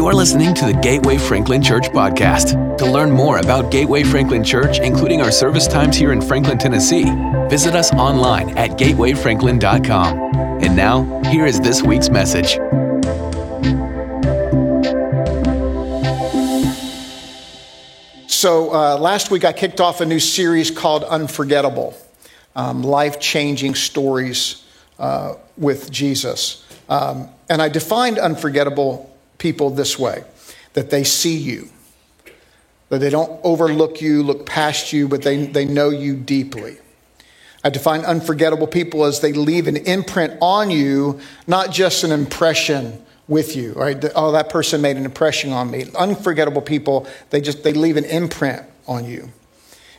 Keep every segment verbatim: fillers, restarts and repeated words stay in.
You're listening to the Gateway Franklin Church podcast. To learn more about Gateway Franklin Church, including our service times here in Franklin, Tennessee, visit us online at gateway franklin dot com. And now, here is this week's message. So uh, last week I kicked off a new series called Unforgettable, um, life-changing stories uh, with Jesus. Um, and I defined unforgettable people this way, that they see you, that they don't overlook you, look past you, but they, they know you deeply. I define unforgettable people as they leave an imprint on you, not just an impression with you, right? Oh, that person made an impression on me. Unforgettable people, they just, they leave an imprint on you.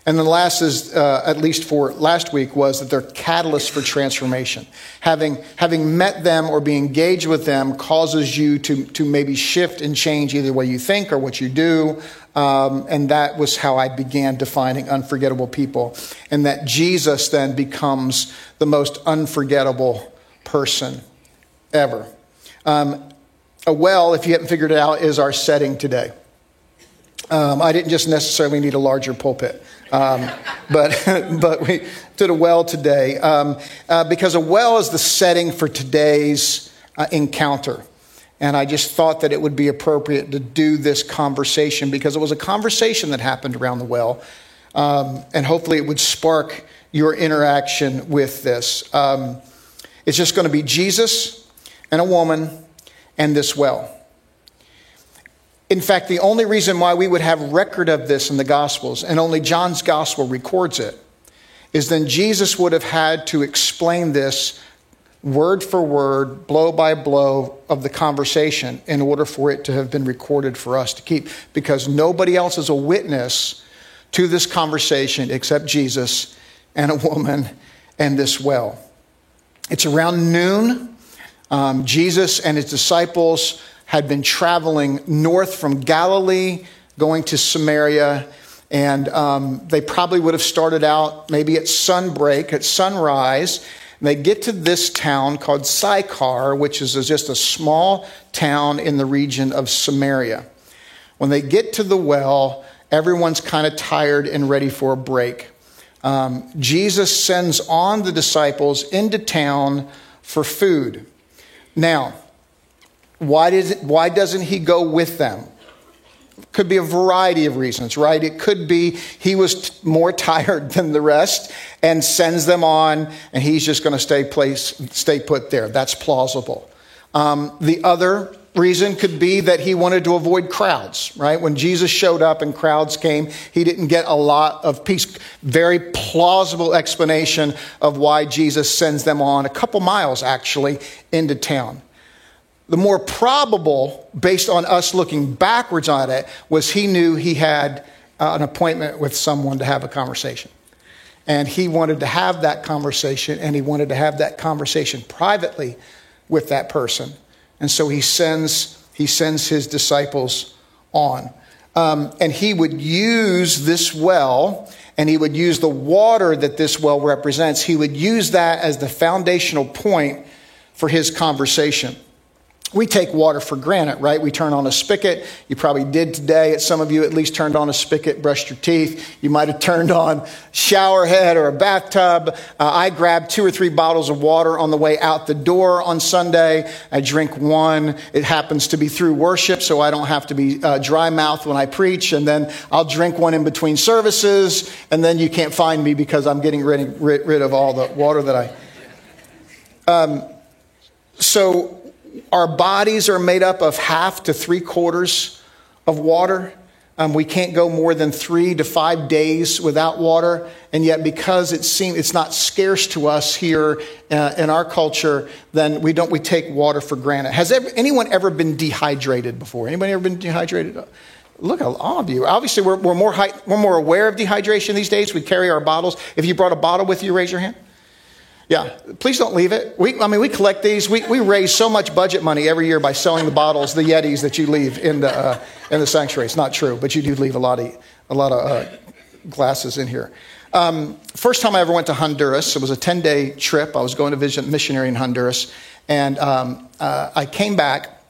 And the last is, uh, at least for last week, was that they're catalysts for transformation. Having, having met them or being engaged with them causes you to, to maybe shift and change either way you think or what you do. Um, and that was how I began defining unforgettable people. And that Jesus then becomes the most unforgettable person ever. Um, A well, if you haven't figured it out, is our setting today. Um, I didn't just necessarily need a larger pulpit, um, but but we did a well today um, uh, because a well is the setting for today's uh, encounter. And I just thought that it would be appropriate to do this conversation because it was a conversation that happened around the well. Um, and hopefully it would spark your interaction with this. Um, it's just going to be Jesus and a woman and this well. In fact, the only reason why we would have record of this in the Gospels, and only John's Gospel records it, is then Jesus would have had to explain this word for word, blow by blow of the conversation in order for it to have been recorded for us to keep, because nobody else is a witness to this conversation except Jesus and a woman and this well. It's around noon. Um, Jesus and his disciples had been traveling north from Galilee, going to Samaria, and um, they probably would have started out maybe at sunbreak, at sunrise, and they get to this town called Sychar, which is just a small town in the region of Samaria. When they get to the well, everyone's kind of tired and ready for a break. Um, Jesus sends on the disciples into town for food. Now, why does it, why doesn't he go with them? Could be a variety of reasons, right? It could be he was t- more tired than the rest and sends them on, and he's just going to stay place, stay put there. That's plausible. Um, the other reason could be that he wanted to avoid crowds, right? When Jesus showed up and crowds came, he didn't get a lot of peace. Very plausible explanation of why Jesus sends them on a couple miles, actually, into town. The more probable, based on us looking backwards on it, was he knew he had uh, an appointment with someone to have a conversation. And he wanted to have that conversation, and he wanted to have that conversation privately with that person. And so he sends he sends his disciples on. Um, and he would use this well, and he would use the water that this well represents. He would use that as the foundational point for his conversation. We take water for granted, right? We turn on a spigot. You probably did today. Some of you at least turned on a spigot, brushed your teeth. You might have turned on shower head or a bathtub. Uh, I grabbed two or three bottles of water on the way out the door on Sunday. I drink one. It happens to be through worship, so I don't have to be uh, dry-mouthed when I preach. And then I'll drink one in between services, and then you can't find me because I'm getting rid, rid, rid of all the water that I... Um, so... Our bodies are made up of half to three quarters of water. Um, we can't go more than three to five days without water. And yet because it seems it's not scarce to us here uh, in our culture, then we don't we take water for granted. Has ever, anyone ever been dehydrated before? Anybody ever been dehydrated? Look, all of you. Obviously, we're, we're, more, high, we're more aware of dehydration these days. We carry our bottles. If you brought a bottle with you, raise your hand. Yeah, please don't leave it. We, I mean, we collect these. We we raise so much budget money every year by selling the bottles, the Yetis that you leave in the uh, in the sanctuary. It's not true, but you do leave a lot of a lot of uh, glasses in here. Um, first time I ever went to Honduras, it was a ten-day trip. I was going to visit a missionary in Honduras, and um, uh, I came back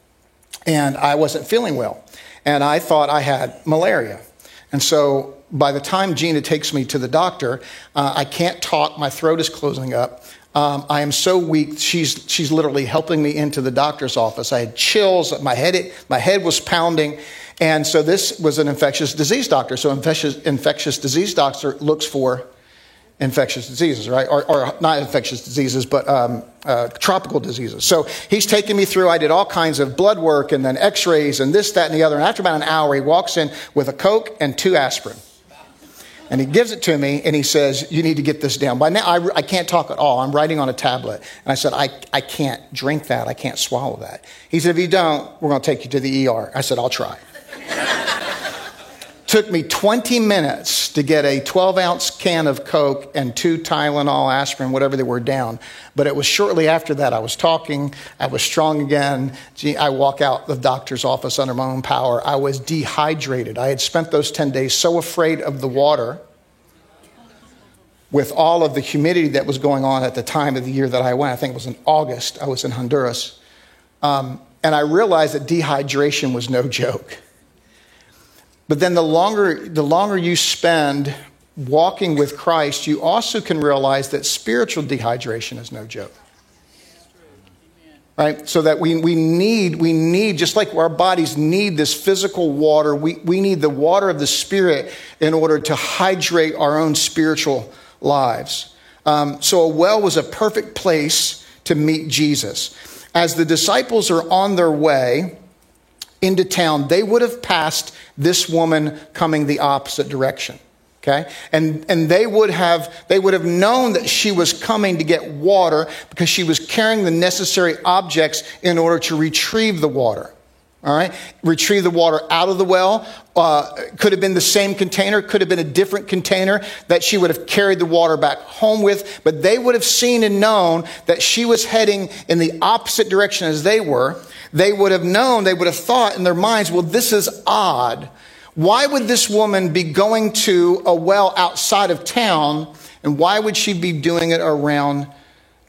and I wasn't feeling well. And I thought I had malaria. And so by the time Gina takes me to the doctor, uh, I can't talk. My throat is closing up. Um, I am so weak. She's she's literally helping me into the doctor's office. I had chills. My head it, my head was pounding. And so this was an infectious disease doctor. So infectious infectious disease doctor looks for infectious diseases, right? Or, or not infectious diseases, but um, uh, tropical diseases. So he's taking me through. I did all kinds of blood work and then x-rays and this, that, and the other. And after about an hour, he walks in with a Coke and two aspirin. And he gives it to me, and he says, you need to get this down. By now, I, I can't talk at all. I'm writing on a tablet. And I said, I, I can't drink that. I can't swallow that. He said, if you don't, we're going to take you to the E R. I said, I'll try. Took me twenty minutes to get a twelve-ounce can of Coke and two Tylenol, aspirin, whatever they were, down. But it was shortly after that I was talking. I was strong again. Gee, I walk out the doctor's office under my own power. I was dehydrated. I had spent those ten days so afraid of the water with all of the humidity that was going on at the time of the year that I went. I think it was in August. I was in Honduras. Um, and I realized that dehydration was no joke. But then the longer, the longer you spend walking with Christ, you also can realize that spiritual dehydration is no joke. Right? So that we we need, we need, just like our bodies need this physical water, we, we need the water of the Spirit in order to hydrate our own spiritual lives. Um, so a well was a perfect place to meet Jesus. As the disciples are on their way into town, they would have passed this woman coming the opposite direction. Okay? And and they would have they would have known that she was coming to get water because she was carrying the necessary objects in order to retrieve the water. All right? Retrieve the water out of the well. Uh, could have been the same container, could have been a different container that she would have carried the water back home with, but they would have seen and known that she was heading in the opposite direction as they were. They would have known, they would have thought in their minds, well, this is odd. Why would this woman be going to a well outside of town, and why would she be doing it around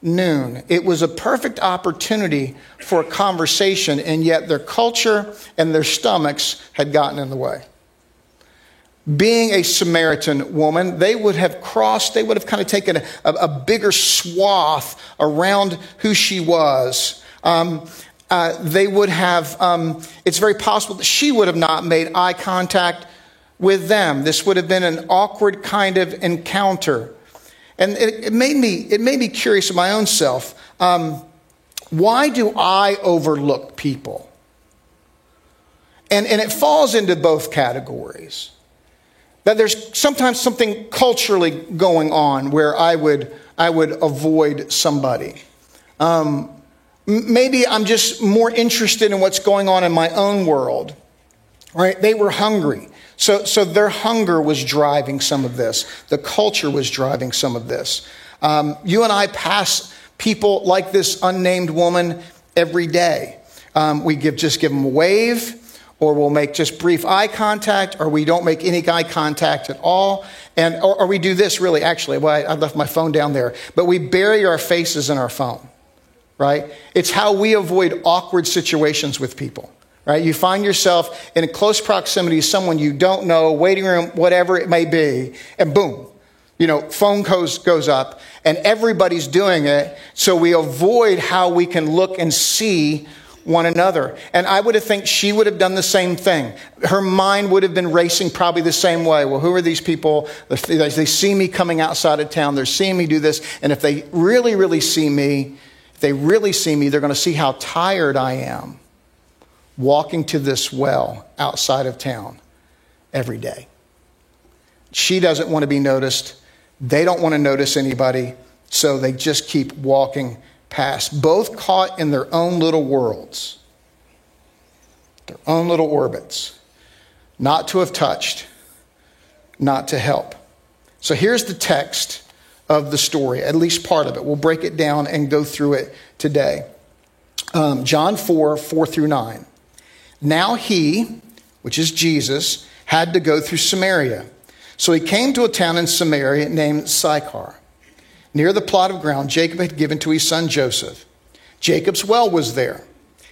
noon? It was a perfect opportunity for a conversation, and yet their culture and their stomachs had gotten in the way. Being a Samaritan woman, they would have crossed, they would have kind of taken a, a, a bigger swath around who she was. Um, Uh, they would have, um, it's very possible that she would have not made eye contact with them. This would have been an awkward kind of encounter. And it, it made me it made me curious of my own self. Um, why do I overlook people? And, and it falls into both categories. That there's sometimes something culturally going on where I would, I would avoid somebody. Um Maybe I'm just more interested in what's going on in my own world, right? They were hungry. So, so their hunger was driving some of this. The culture was driving some of this. Um, you and I pass people like this unnamed woman every day. Um, we give just give them a wave, or we'll make just brief eye contact, or we don't make any eye contact at all. And or, or we do this really, actually. Well, I, I left my phone down there. But we bury our faces in our phone. Right? It's how we avoid awkward situations with people, right? You find yourself in a close proximity to someone you don't know, waiting room, whatever it may be, and boom, you know, phone goes, goes up, and everybody's doing it, so we avoid how we can look and see one another. And I would have think she would have done the same thing. Her mind would have been racing probably the same way. Well, who are these people? They see me coming outside of town. They're seeing me do this. And if they really, really see me, they really see me, they're going to see how tired I am walking to this well outside of town every day. She doesn't want to be noticed. They don't want to notice anybody, so they just keep walking past, both caught in their own little worlds, their own little orbits, not to have touched, not to help. So here's the text of the story, at least part of it. We'll break it down and go through it today. Um, John four, four through nine. Now he, which is Jesus, had to go through Samaria. So he came to a town in Samaria named Sychar, near the plot of ground Jacob had given to his son Joseph. Jacob's well was there.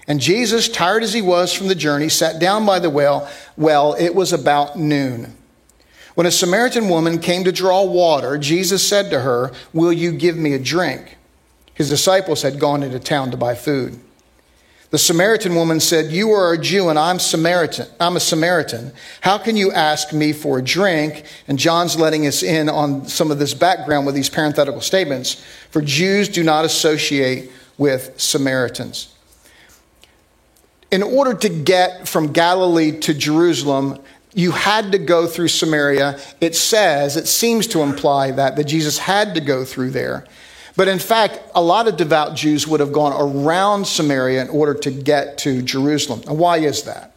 And Jesus, tired as he was from the journey, sat down by the well. Well, it was about noon. When a Samaritan woman came to draw water, Jesus said to her, "Will you give me a drink?" His disciples had gone into town to buy food. The Samaritan woman said, "You are a Jew and I'm Samaritan. I'm a Samaritan. How can you ask me for a drink?" And John's letting us in on some of this background with these parenthetical statements. For Jews do not associate with Samaritans. In order to get from Galilee to Jerusalem, you had to go through Samaria. It says, it seems to imply that, that Jesus had to go through there. But in fact, a lot of devout Jews would have gone around Samaria in order to get to Jerusalem. And why is that?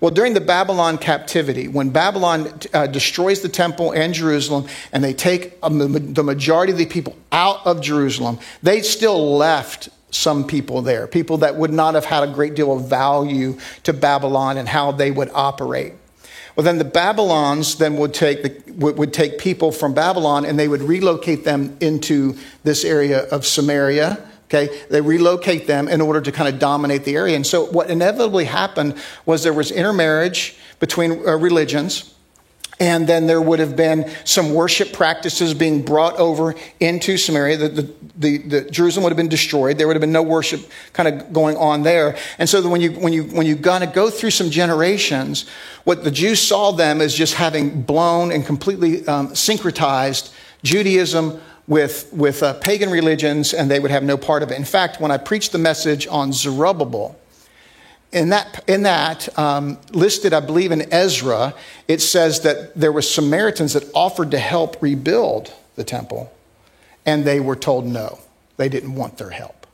Well, during the Babylon captivity, when Babylon uh, destroys the temple and Jerusalem, and they take a, the majority of the people out of Jerusalem, they still left some people there, people that would not have had a great deal of value to Babylon and how they would operate. Well, then the Babylons then would take the, would take people from Babylon and they would relocate them into this area of Samaria. Okay, they relocate them in order to kind of dominate the area. And so what inevitably happened was there was intermarriage between uh, religions. And then there would have been some worship practices being brought over into Samaria. The, the, the, the Jerusalem would have been destroyed. There would have been no worship kind of going on there. And so when you when you when you kind of go through some generations, what the Jews saw them as just having blown and completely um, syncretized Judaism with with uh, pagan religions, and they would have no part of it. In fact, when I preached the message on Zerubbabel, In that, in that um, listed, I believe, in Ezra, it says that there were Samaritans that offered to help rebuild the temple, and they were told no. They didn't want their help.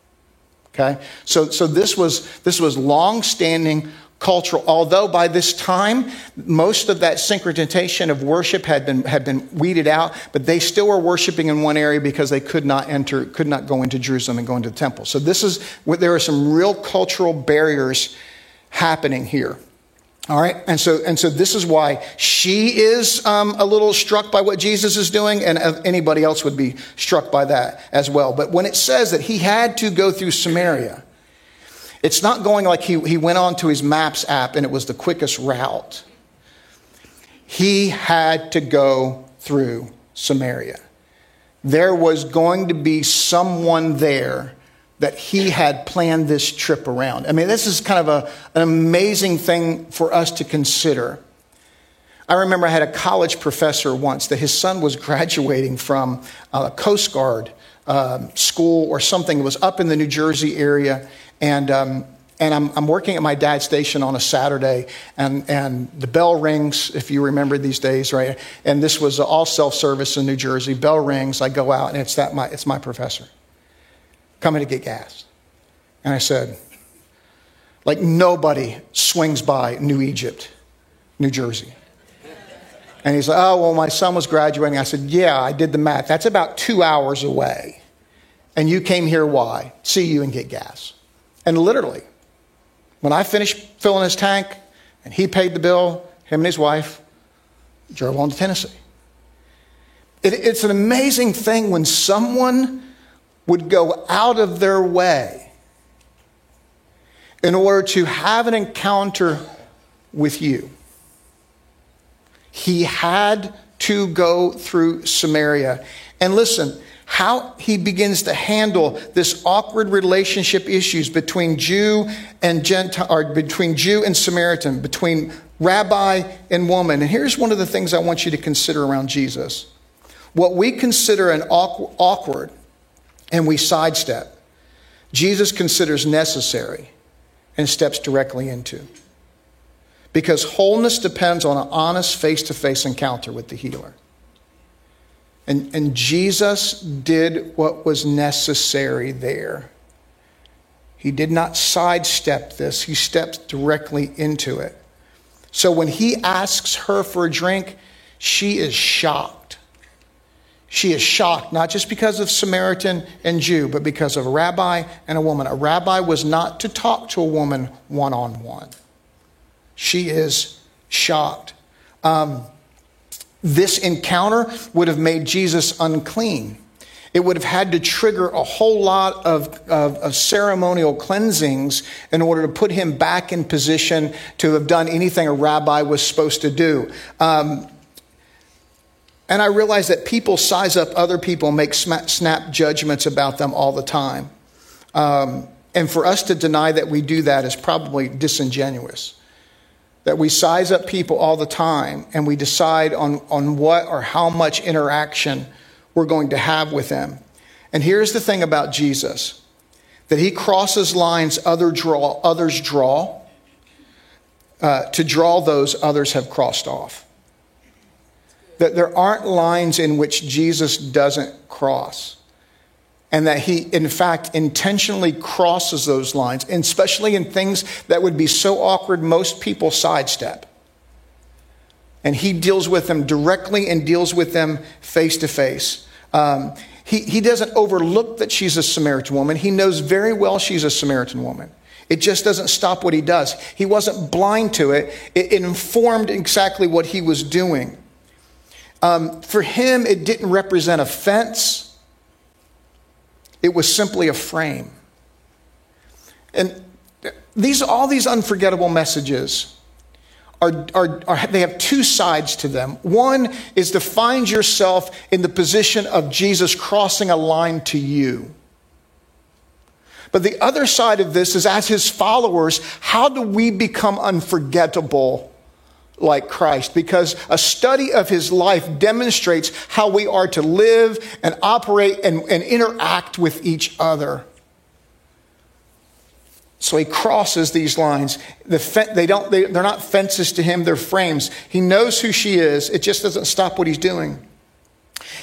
Okay, so so this was this was long-standing cultural. Although by this time, most of that syncretization of worship had been had been weeded out, but they still were worshiping in one area because they could not enter, could not go into Jerusalem and go into the temple. So this is where there are some real cultural barriers happening here. All right. And so and so this is why she is um, a little struck by what Jesus is doing, and anybody else would be struck by that as well. But when it says that he had to go through Samaria, it's not going like he, he went on to his Maps app and it was the quickest route. He had to go through Samaria. There was going to be someone there that he had planned this trip around. I mean, this is kind of a, an amazing thing for us to consider. I remember I had a college professor once that his son was graduating from a Coast Guard um, school or something. It was up in the New Jersey area. And um, and I'm, I'm working at my dad's station on a Saturday, and, and the bell rings, if you remember these days, right? And this was all self-service in New Jersey. Bell rings, I go out, and it's that my it's my professor coming to get gas. And I said, like nobody swings by New Egypt, New Jersey. And he's like, "Oh, well, my son was graduating." I said, "Yeah, I did the math. That's about two hours away. And you came here, why? See you and get gas." And literally, when I finished filling his tank and he paid the bill, him and his wife drove on to Tennessee. It, it's an amazing thing when someone would go out of their way in order to have an encounter with you. He had to go through Samaria. And listen, how he begins to handle this awkward relationship issues between Jew and Gentile, or between Jew and Samaritan, between rabbi and woman. And here's one of the things I want you to consider around Jesus. What we consider an awkward and we sidestep, Jesus considers necessary and steps directly into. Because wholeness depends on an honest face-to-face encounter with the healer. And, and Jesus did what was necessary there. He did not sidestep this. He stepped directly into it. So when he asks her for a drink, she is shocked. She is shocked, not just because of Samaritan and Jew, but because of a rabbi and a woman. A rabbi was not to talk to a woman one-on-one. She is shocked. Um... This encounter would have made Jesus unclean. It would have had to trigger a whole lot of, of, of ceremonial cleansings in order to put him back in position to have done anything a rabbi was supposed to do. Um, and I realize that people size up other people, make snap judgments about them all the time. Um, and for us to deny that we do that is probably disingenuous. That we size up people all the time and we decide on, on what or how much interaction we're going to have with them. And here's the thing about Jesus, that he crosses lines other draw, others draw uh, to draw those others have crossed off. That there aren't lines in which Jesus doesn't cross. And that he, in fact, intentionally crosses those lines, and especially in things that would be so awkward most people sidestep. And he deals with them directly and deals with them face to face. Um, he, he doesn't overlook that she's a Samaritan woman. He knows very well she's a Samaritan woman. It just doesn't stop what he does. He wasn't blind to it. It, it informed exactly what he was doing. Um, for him, it didn't represent offense. It was simply a frame. And these, all these unforgettable messages Are, are, are, they have two sides to them. One is to find yourself in the position of Jesus crossing a line to you. But the other side of this is, as his followers, how do we become unforgettable like Christ? Because a study of his life demonstrates how we are to live and operate and, and interact with each other. So he crosses these lines. The fe- they don't, they, they're not fences to him, they're frames. He knows who she is. It just doesn't stop what he's doing.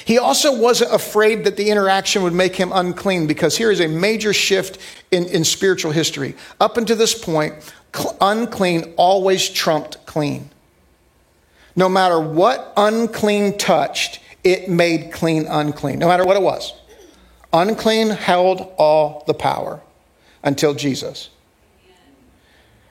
He also wasn't afraid that the interaction would make him unclean, because here is a major shift in, in spiritual history. Up until this point, cl- unclean always trumped clean. No matter what unclean touched, it made clean unclean, no matter what it was. Unclean held all the power. Until Jesus.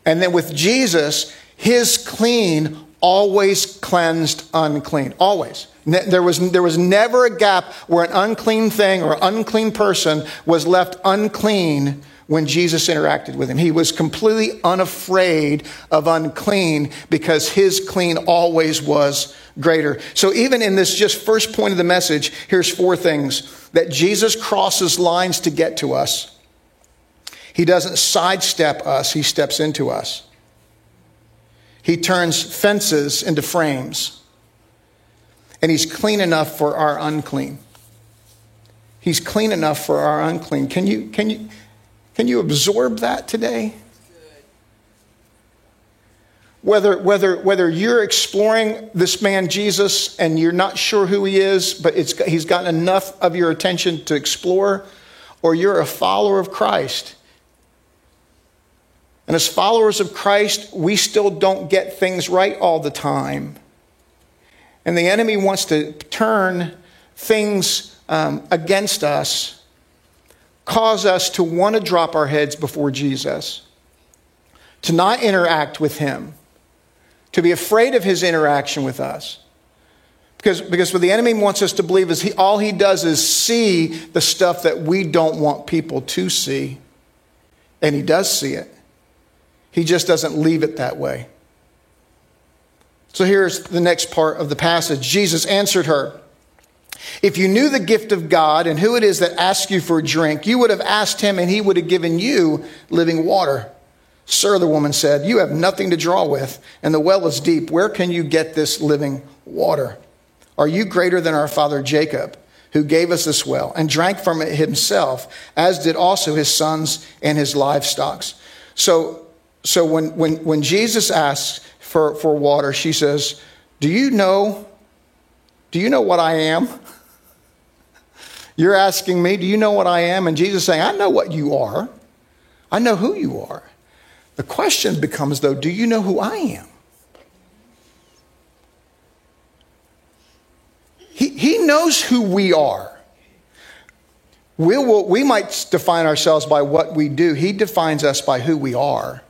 And then with Jesus, his clean always cleansed unclean. Always. There was, there was never a gap where an unclean thing or unclean person was left unclean when Jesus interacted with him. He was completely unafraid of unclean because his clean always was greater. So even in this just first point of the message, here's four things. That Jesus crosses lines to get to us. He doesn't sidestep us, he steps into us. He turns fences into frames. And he's clean enough for our unclean. He's clean enough for our unclean. Can you can you can you absorb that today? Whether whether whether you're exploring this man Jesus and you're not sure who he is, but it's he's gotten enough of your attention to explore, or you're a follower of Christ. And as followers of Christ, we still don't get things right all the time. And the enemy wants to turn things um, against us, cause us to want to drop our heads before Jesus, to not interact with him, to be afraid of his interaction with us. Because, because what the enemy wants us to believe is he, all he does is see the stuff that we don't want people to see. And he does see it. He just doesn't leave it that way. So here's the next part of the passage. Jesus answered her, "If you knew the gift of God and who it is that asks you for a drink, you would have asked him and he would have given you living water." "Sir," the woman said, "you have nothing to draw with and the well is deep. Where can you get this living water? Are you greater than our father Jacob, who gave us this well and drank from it himself, as did also his sons and his livestock?" So So when, when, when Jesus asks for, for water, she says, do you know, do you know what I am? You're asking me, do you know what I am? And Jesus is saying, I know what you are. I know who you are. The question becomes, though, do you know who I am? He, he knows who we are. We, will, we might define ourselves by what we do. He defines us by who we are.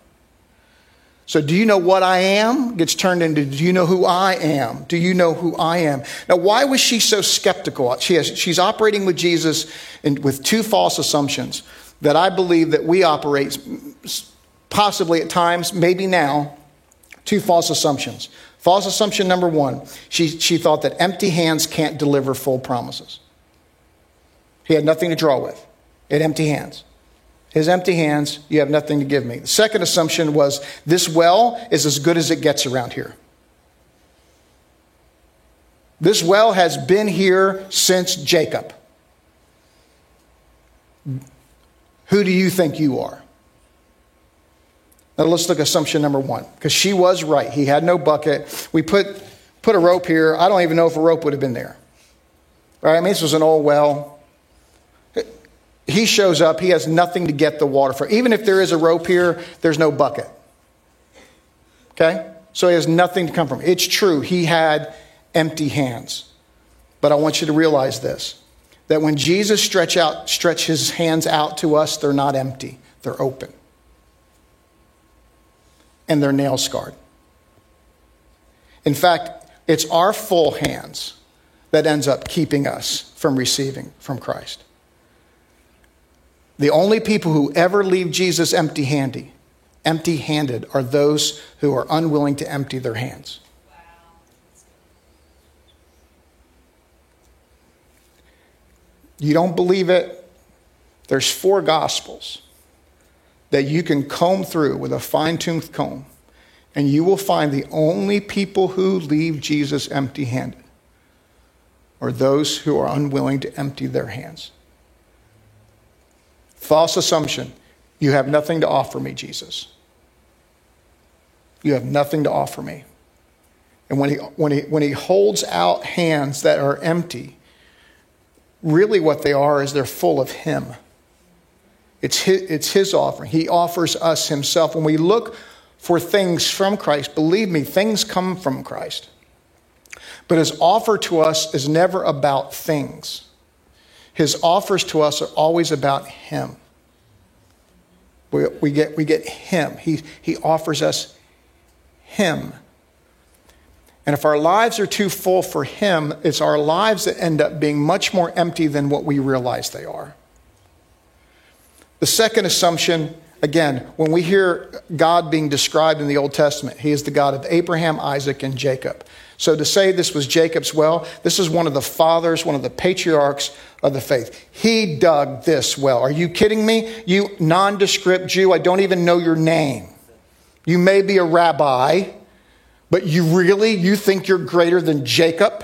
So do you know what I am gets turned into, do you know who I am? Do you know who I am? Now, why was she so skeptical? She has, she's operating with Jesus and with two false assumptions that I believe that we operate, possibly at times, maybe now, two false assumptions. False assumption number one, she, she thought that empty hands can't deliver full promises. He had nothing to draw with. He had empty hands. His empty hands, you have nothing to give me. The second assumption was, this well is as good as it gets around here. This well has been here since Jacob. Who do you think you are? Now let's look at assumption number one, because she was right. He had no bucket. We put, put a rope here. I don't even know if a rope would have been there. All right, I mean, this was an old well. He shows up. He has nothing to get the water for. Even if there is a rope here, there's no bucket. Okay? So he has nothing to come from. It's true. He had empty hands. But I want you to realize this, that when Jesus stretch out, stretch his hands out to us, they're not empty. They're open. And they're nail scarred. In fact, it's our full hands that ends up keeping us from receiving from Christ. The only people who ever leave Jesus empty-handed, empty-handed are those who are unwilling to empty their hands. Wow. You don't believe it? There's four gospels that you can comb through with a fine-tooth comb, and you will find the only people who leave Jesus empty-handed are those who are unwilling to empty their hands. False assumption. You have nothing to offer me, Jesus. You have nothing to offer me. And when he, when he, when he holds out hands that are empty, really what they are is they're full of him. It's his, it's his offering. He offers us himself. When we look for things from Christ, believe me, things come from Christ. But his offer to us is never about things. His offers to us are always about him. We, we, get, we get him. He, he offers us him. And if our lives are too full for him, it's our lives that end up being much more empty than what we realize they are. The second assumption, again, when we hear God being described in the Old Testament, he is the God of Abraham, Isaac, and Jacob. So to say this was Jacob's well, this is one of the fathers, one of the patriarchs of the faith. He dug this well. Are you kidding me? You nondescript Jew, I don't even know your name. You may be a rabbi, but you really, you think you're greater than Jacob?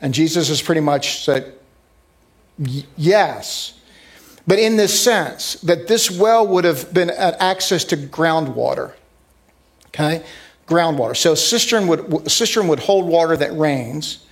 And Jesus has pretty much said, yes. But in this sense, that this well would have been access to groundwater, okay? Groundwater. So a cistern would, a cistern would hold water that rains,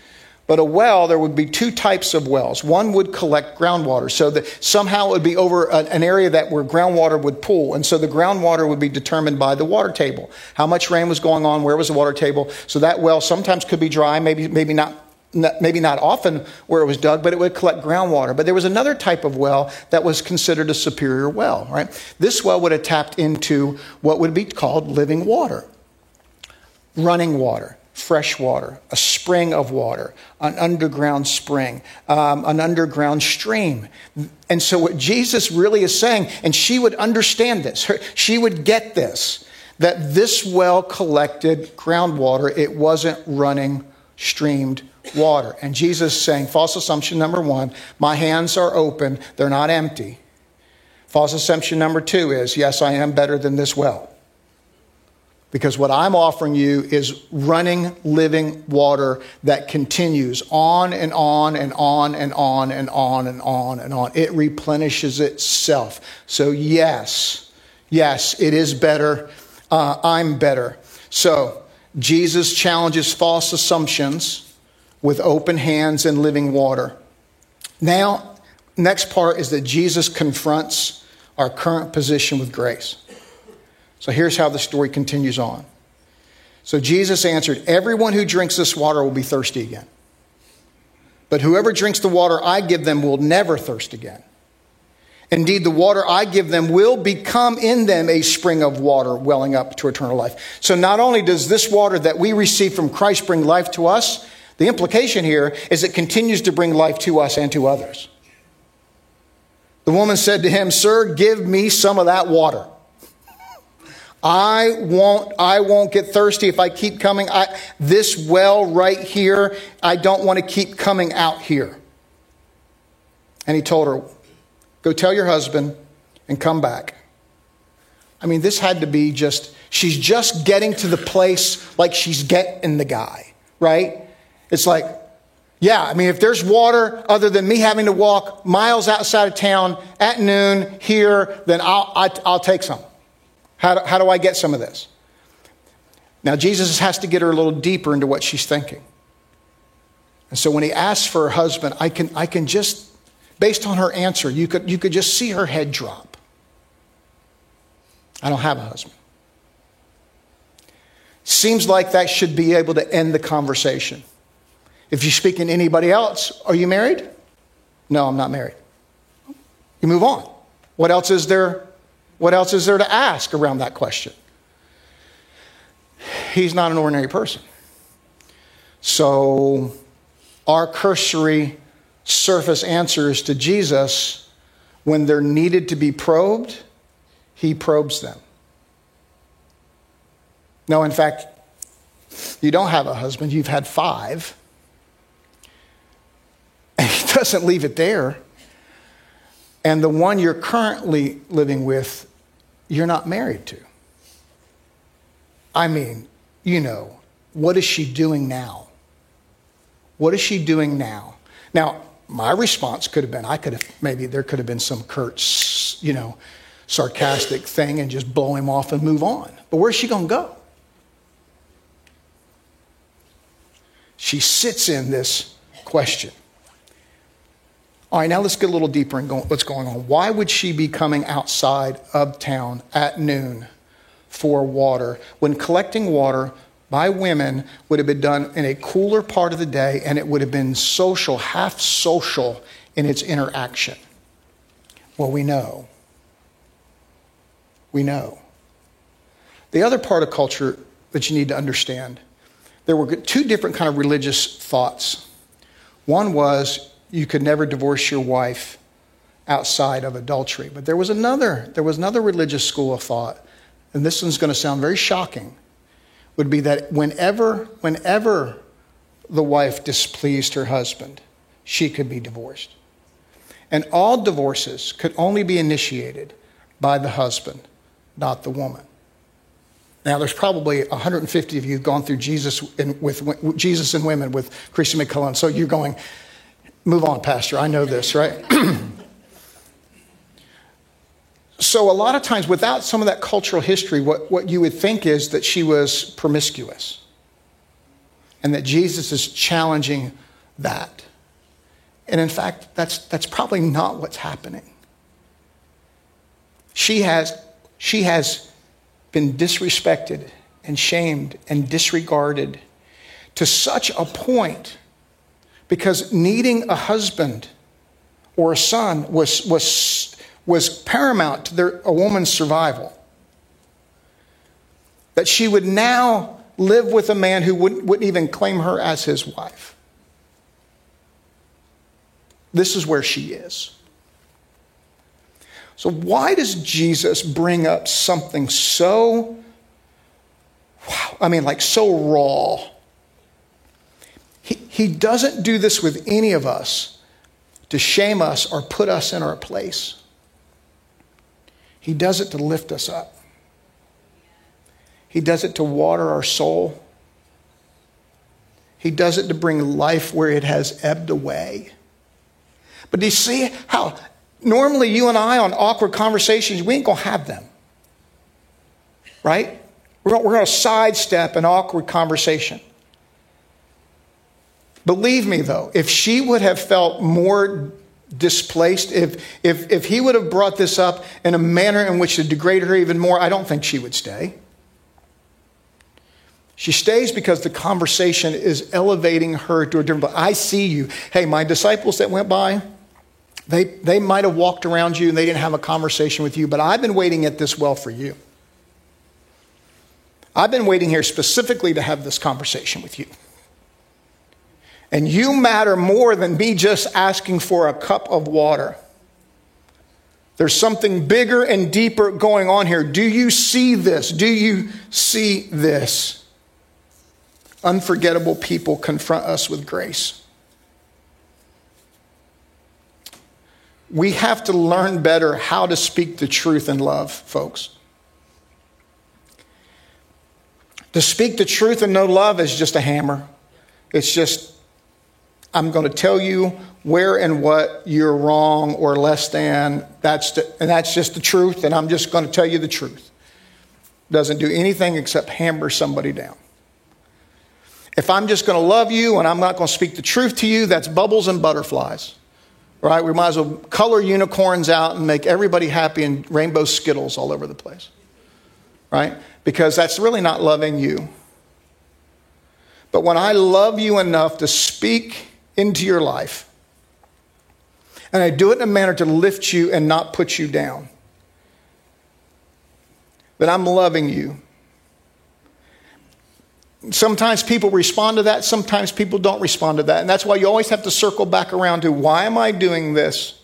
but a well, there would be two types of wells. One would collect groundwater, so that somehow it would be over an area that where groundwater would pool, and so the groundwater would be determined by the water table. How much rain was going on, where was the water table, so that well sometimes could be dry, maybe maybe not, not maybe not often where it was dug, but it would collect groundwater. But there was another type of well that was considered a superior well, right? This well would have tapped into what would be called living water, running water, fresh water, a spring of water, an underground spring, um, an underground stream. And so what Jesus really is saying, and she would understand this, her, she would get this, that this well collected groundwater, it wasn't running, streamed water. And Jesus is saying, false assumption number one, my hands are open, they're not empty. False assumption number two is, yes, I am better than this well. Because what I'm offering you is running, living water that continues on and on and on and on and on and on and on. It replenishes itself. So yes, yes, it is better. Uh, I'm better. So Jesus challenges false assumptions with open hands and living water. Now, next part is that Jesus confronts our current position with grace. So here's how the story continues on. So Jesus answered, everyone who drinks this water will be thirsty again. But whoever drinks the water I give them will never thirst again. Indeed, the water I give them will become in them a spring of water welling up to eternal life. So not only does this water that we receive from Christ bring life to us, the implication here is it continues to bring life to us and to others. The woman said to him, "Sir, give me some of that water. I won't, I won't get thirsty if I keep coming. I, this well right here, I don't want to keep coming out here." And he told her, "Go tell your husband and come back." I mean, this had to be just, she's just getting to the place like she's getting the guy, right? It's like, yeah, I mean, if there's water other than me having to walk miles outside of town at noon here, then I'll, I, I'll take some. How do, how do I get some of this? Now, Jesus has to get her a little deeper into what she's thinking. And so when he asks for her husband, I can, I can just, based on her answer, you could, you could just see her head drop. I don't have a husband. Seems like that should be able to end the conversation. If you speak to anybody else, are you married? No, I'm not married. You move on. What else is there? What else is there to ask around that question? He's not an ordinary person. So our cursory surface answers to Jesus, when they're needed to be probed, he probes them. No, in fact, you don't have a husband. You've had five. And he doesn't leave it there. And the one you're currently living with, you're not married to. I mean, you know, what is she doing now? What is she doing now? Now, my response could have been, I could have, maybe there could have been some curt, you know, sarcastic thing and just blow him off and move on. But where's she going to go? She sits in this question. All right, now let's get a little deeper in what's going on. Why would she be coming outside of town at noon for water when collecting water by women would have been done in a cooler part of the day, and it would have been social, half social in its interaction? Well, we know. We know. The other part of culture that you need to understand, there were two different kind of religious thoughts. One was you could never divorce your wife outside of adultery. But there was another, there was another religious school of thought, and this one's going to sound very shocking, would be that whenever, whenever the wife displeased her husband, she could be divorced. And all divorces could only be initiated by the husband, not the woman. Now, there's probably one hundred fifty of you gone through Jesus and, with, Jesus and Women with Christy McCullough, so you're going, move on, Pastor, I know this, right? So a lot of times, without some of that cultural history, what, what you would think is that she was promiscuous and that Jesus is challenging that. And in fact, that's that's probably not what's happening. She has she has been disrespected and shamed and disregarded to such a point because needing a husband or a son was was. was paramount to their, a woman's survival. That she would now live with a man who wouldn't, wouldn't even claim her as his wife. This is where she is. So why does Jesus bring up something so, wow, I mean like so raw? He, he doesn't do this with any of us to shame us or put us in our place. He does it to lift us up. He does it to water our soul. He does it to bring life where it has ebbed away. But do you see how normally you and I on awkward conversations, we ain't going to have them. Right? We're going to sidestep an awkward conversation. Believe me, though, if she would have felt more displaced, if if if he would have brought this up in a manner in which to degrade her even more, I don't think she would stay. She stays because the conversation is elevating her to a different place. I see you. Hey, my disciples that went by, They, they might have walked around you and they didn't have a conversation with you, but I've been waiting at this well for you. I've been waiting here specifically to have this conversation with you. And you matter more than me just asking for a cup of water. There's something bigger and deeper going on here. Do you see this? Do you see this? Unforgettable people confront us with grace. We have to learn better how to speak the truth in love, folks. To speak the truth and no love is just a hammer. It's just, I'm going to tell you where and what you're wrong or less than. That's the, and that's just the truth, and I'm just going to tell you the truth. Doesn't do anything except hammer somebody down. If I'm just going to love you and I'm not going to speak the truth to you, that's bubbles and butterflies. Right? We might as well color unicorns out and make everybody happy and rainbow Skittles all over the place. Right? Because that's really not loving you. But when I love you enough to speak into your life, and I do it in a manner to lift you and not put you down, that I'm loving you. Sometimes people respond to that. Sometimes people don't respond to that. And that's why you always have to circle back around to, why am I doing this?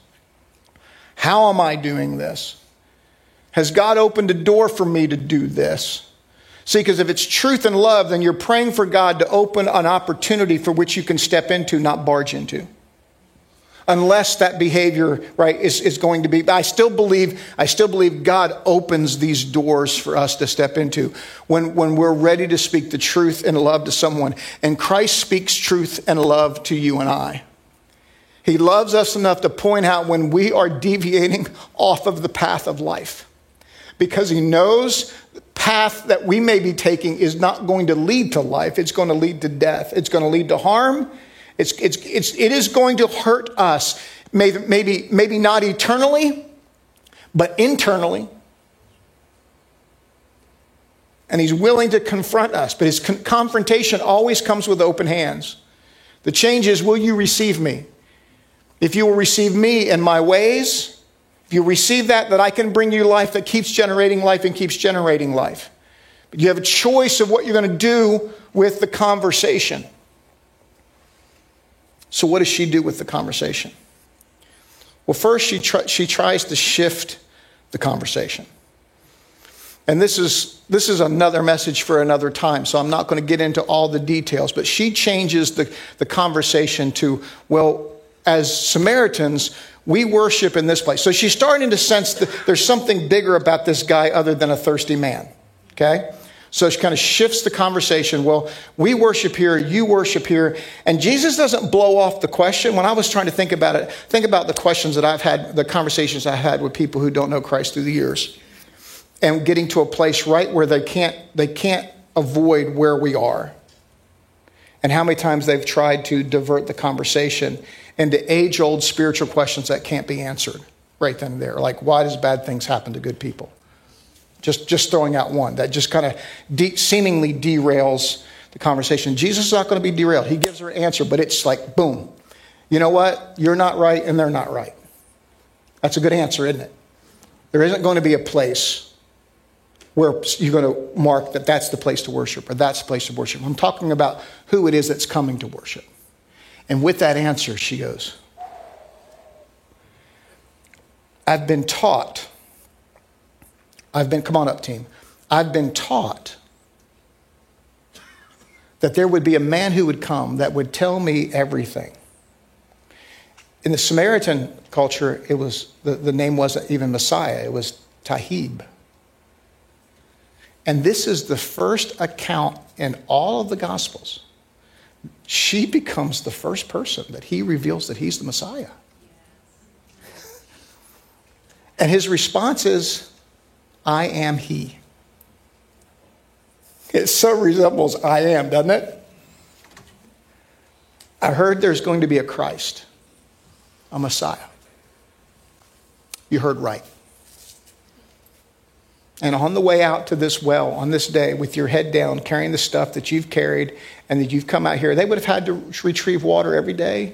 How am I doing this? Has God opened a door for me to do this? See, because if it's truth and love, then you're praying for God to open an opportunity for which you can step into, not barge into. Unless that behavior, right, is, is going to be. But I still believe, I still believe God opens these doors for us to step into when, when we're ready to speak the truth and love to someone. And Christ speaks truth and love to you and I. He loves us enough to point out when we are deviating off of the path of life, because he knows the path that we may be taking is not going to lead to life. It's going to lead to death. It's going to lead to harm. It's, it's, it's, it is going to hurt us, maybe, maybe, maybe not eternally, but internally. And he's willing to confront us, but his con- confrontation always comes with open hands. The change is, will you receive me? If you will receive me and my ways, if you receive that, that I can bring you life that keeps generating life and keeps generating life. But you have a choice of what you're going to do with the conversation. So what does she do with the conversation? Well, first, she tr- she tries to shift the conversation. And this is, this is another message for another time, so I'm not going to get into all the details. But she changes the, the conversation to, well, as Samaritans, we worship in this place. So she's starting to sense that there's something bigger about this guy other than a thirsty man, okay? So she kind of shifts the conversation. Well, we worship here, you worship here. And Jesus doesn't blow off the question. When I was trying to think about it, think about the questions that I've had, the conversations I've had with people who don't know Christ through the years. And getting to a place right where they can't, they can't avoid where we are. And how many times they've tried to divert the conversation into age-old spiritual questions that can't be answered right then and there. Like, why does bad things happen to good people? Just, just throwing out one that just kind of de- seemingly derails the conversation. Jesus is not going to be derailed. He gives her an answer, but it's like, boom. You know what? You're not right, and they're not right. That's a good answer, isn't it? There isn't going to be a place where you're going to mark that that's the place to worship or that's the place to worship. I'm talking about who it is that's coming to worship. And with that answer, she goes, I've been taught... I've been, come on up, team. I've been taught that there would be a man who would come that would tell me everything. In the Samaritan culture, it was the, the name wasn't even Messiah. It was Tahib. And this is the first account in all of the Gospels. She becomes the first person that he reveals that he's the Messiah. And his response is, I am he. It so resembles I am, doesn't it? I heard there's going to be a Christ, a Messiah. You heard right. And on the way out to this well, on this day, with your head down, carrying the stuff that you've carried and that you've come out here, they would have had to retrieve water every day.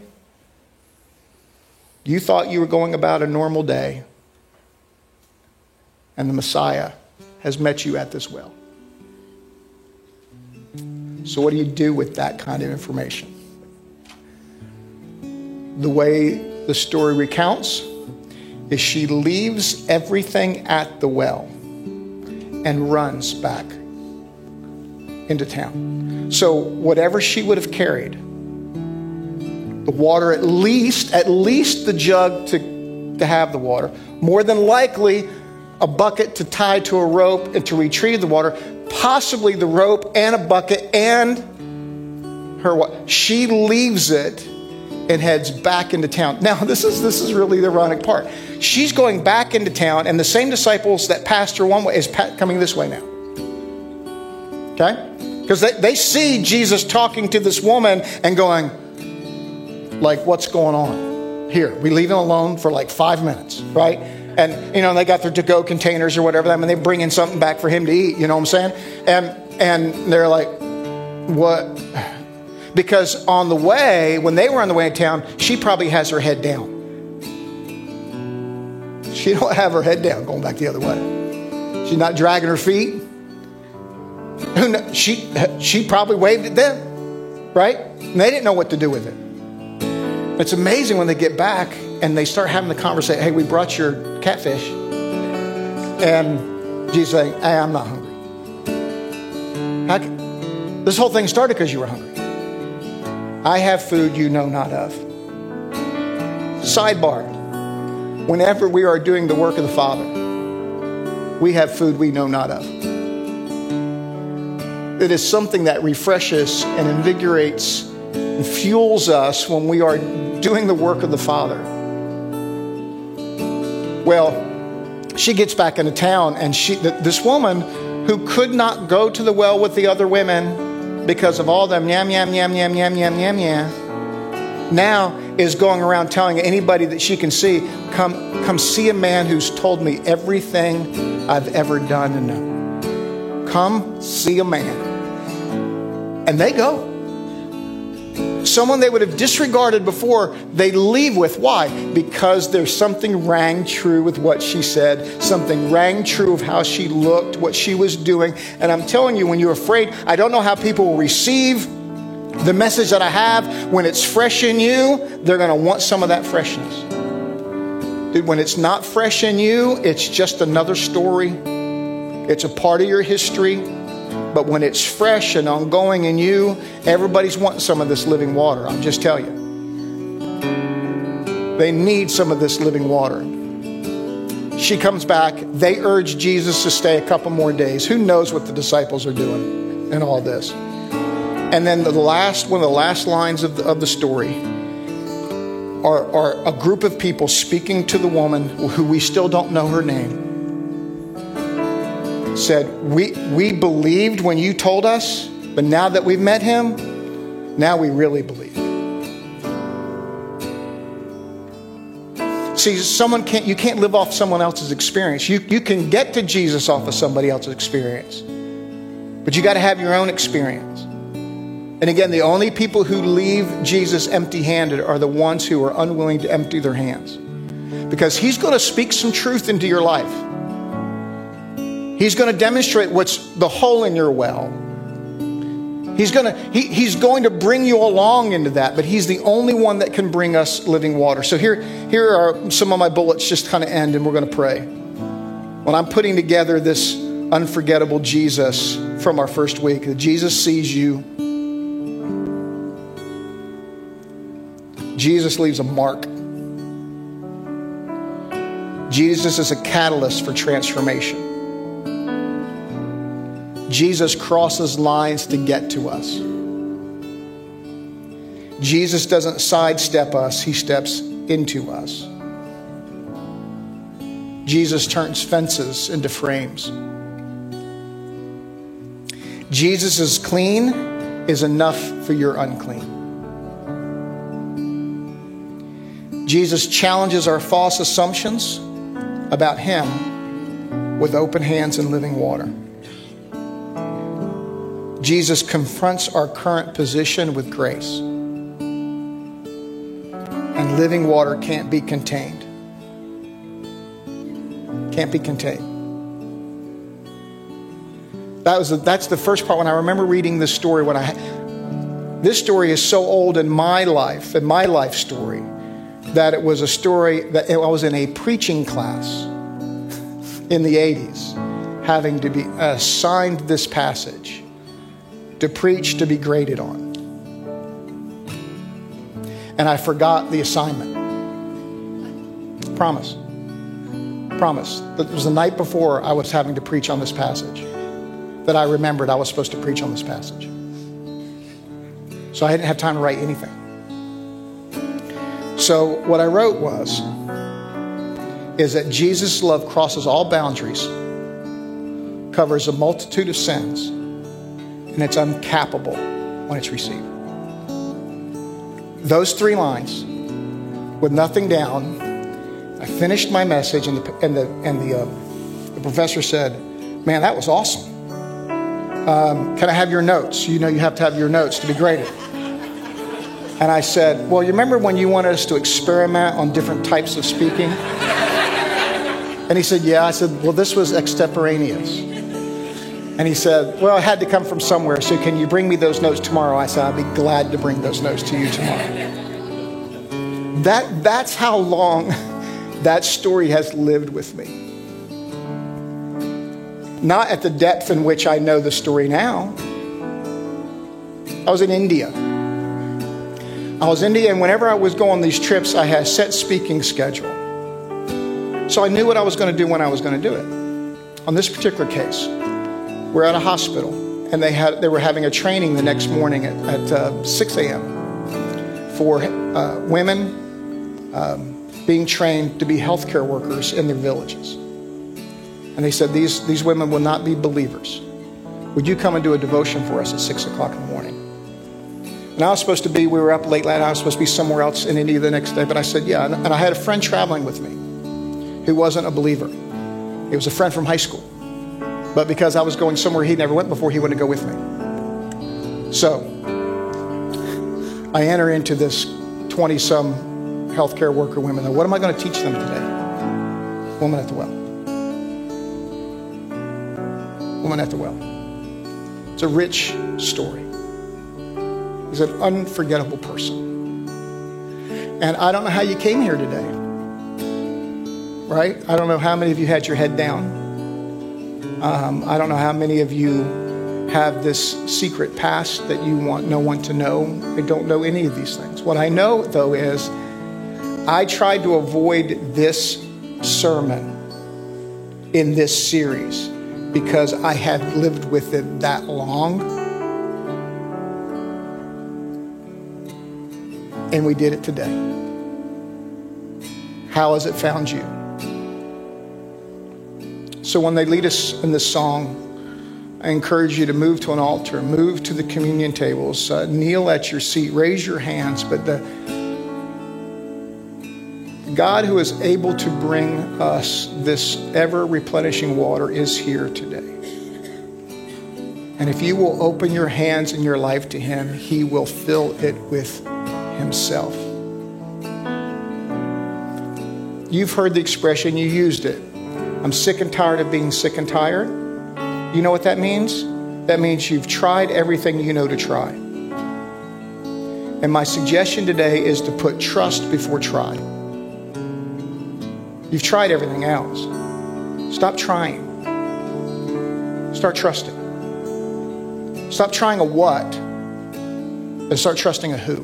You thought you were going about a normal day, and the Messiah has met you at this well. So what do you do with that kind of information? The way the story recounts is she leaves everything at the well and runs back into town. So whatever she would have carried, the water, at least, at least the jug to, to have the water, more than likely a bucket to tie to a rope and to retrieve the water, possibly the rope and a bucket and her water. She leaves it and heads back into town. Now, this is this is really the ironic part. She's going back into town, and the same disciples that passed her one way is coming this way now. Okay? Because they, they see Jesus talking to this woman and going, like, what's going on here? We leave him alone for like five minutes, right? And, you know, they got their to-go containers or whatever, I mean, they bring in something back for him to eat, you know what I'm saying? And and they're like, what? Because on the way, when they were on the way to town, she probably has her head down. She don't have her head down going back the other way. She's not dragging her feet. Who knows? She she probably waved at them, right? And they didn't know what to do with it. It's amazing when they get back and they start having the conversation. Hey, we brought your catfish. And Jesus saying, hey, I'm not hungry. How can, this whole thing started because you were hungry. I have food you know not of. Sidebar, whenever we are doing the work of the Father, we have food we know not of. It is something that refreshes and invigorates and fuels us when we are doing the work of the Father. Well, she gets back into town, and she, this woman who could not go to the well with the other women because of all them yam, yam, yam, yam, yam, yam, yam, yam, now is going around telling anybody that she can see, come come see a man who's told me everything I've ever done and known. Come see a man. And they go. Someone they would have disregarded before, they leave with. Why? Because there's something rang true with what she said. Something rang true of how she looked, what she was doing. And I'm telling you, when you're afraid, I don't know how people will receive the message that I have. When it's fresh in you, they're going to want some of that freshness. Dude, when it's not fresh in you, it's just another story. It's a part of your history. But when it's fresh and ongoing in you, everybody's wanting some of this living water. I'm just telling you. They need some of this living water. She comes back. They urge Jesus to stay a couple more days. Who knows what the disciples are doing in all this? And then the last, one of the last lines of the, of the story are, are a group of people speaking to the woman who we still don't know her name. Said, we we believed when you told us, but now that we've met him, now we really believe. See, someone can't you can't live off someone else's experience. You you can get to Jesus off of somebody else's experience, but you got to have your own experience. And again, the only people who leave Jesus empty-handed are the ones who are unwilling to empty their hands, because he's going to speak some truth into your life. He's going to demonstrate what's the hole in your well. He's going to, he, he's going to bring you along into that, but he's the only one that can bring us living water. So here, here are some of my bullets just to kind of end, and we're going to pray. When I'm putting together this unforgettable Jesus from our first week, that Jesus sees you. Jesus leaves a mark. Jesus is a catalyst for transformation. Jesus crosses lines to get to us. Jesus doesn't sidestep us, he steps into us. Jesus turns fences into frames. Jesus is clean is enough for your unclean. Jesus challenges our false assumptions about him with open hands and living water. Jesus confronts our current position with grace. And and living water can't be contained. Can't be contained. That was the, that's the first part. When I remember reading this story, when I this story is so old in my life, in my life story, that it was a story that I was in a preaching class in the eighties, having to be assigned this passage to preach, to be graded on. And I forgot the assignment. Promise. Promise. It was the night before I was having to preach on this passage that I remembered I was supposed to preach on this passage. So I didn't have time to write anything. So what I wrote was, is that Jesus' love crosses all boundaries, covers a multitude of sins, and it's uncappable when it's received. Those three lines, with nothing down, I finished my message, and the and the and the, uh, the professor said, "Man, that was awesome. Um, can I have your notes? You know, you have to have your notes to be graded." And I said, "Well, you remember when you wanted us to experiment on different types of speaking?" And he said, "Yeah." I said, "Well, this was extemporaneous." And he said, "Well, it had to come from somewhere, so can you bring me those notes tomorrow?" I said, "I'd be glad to bring those notes to you tomorrow." That, that's how long that story has lived with me. Not at the depth in which I know the story now. I was in India. I was in India, and whenever I was going on these trips, I had a set speaking schedule. So I knew what I was going to do when I was going to do it. On this particular case, we're at a hospital, and they had they were having a training the next morning at, at uh, six a.m. for uh, women um, being trained to be healthcare workers in their villages. And they said, these, these women will not be believers. Would you come and do a devotion for us at six o'clock in the morning? And I was supposed to be, we were up late last night, I was supposed to be somewhere else in India the next day, but I said, yeah. And I had a friend traveling with me who wasn't a believer. It was a friend from high school. But because I was going somewhere he never went before, he wouldn't go with me. So I enter into this twenty-some healthcare worker women. Now, what am I going to teach them today? Woman at the well. Woman at the well. It's a rich story. He's an unforgettable person. And I don't know how you came here today, right? I don't know how many of you had your head down. Um, I don't know how many of you have this secret past that you want no one to know. I don't know any of these things. What I know, though, is I tried to avoid this sermon in this series because I have lived with it that long. And we did it today. How has it found you? So when they lead us in this song, I encourage you to move to an altar, move to the communion tables, uh, kneel at your seat, raise your hands. But the God who is able to bring us this ever-replenishing water is here today. And if you will open your hands and your life to Him, He will fill it with Himself. You've heard the expression, you used it. I'm sick and tired of being sick and tired. You know what that means? That means you've tried everything you know to try. And my suggestion today is to put trust before try. You've tried everything else. Stop trying. Start trusting. Stop trying a what and start trusting a who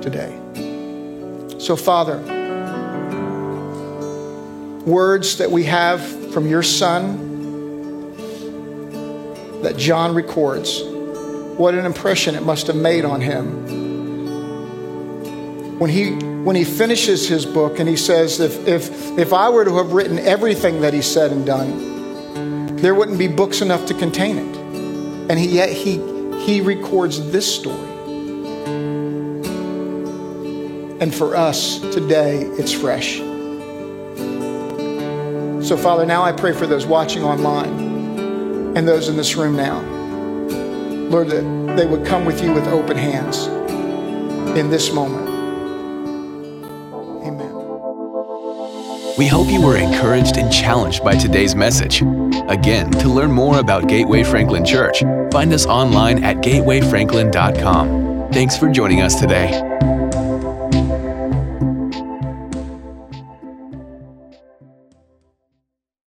today. So, Father, words that we have from your son that John records. What an impression it must have made on him. When he when he finishes his book and he says, if if if I were to have written everything that he said and done, there wouldn't be books enough to contain it. And he, yet he he records this story. And for us today, it's fresh. So, Father, now I pray for those watching online and those in this room now. Lord, that they would come with you with open hands in this moment. We hope you were encouraged and challenged by today's message. Again, to learn more about Gateway Franklin Church, find us online at gateway franklin dot com. Thanks for joining us today.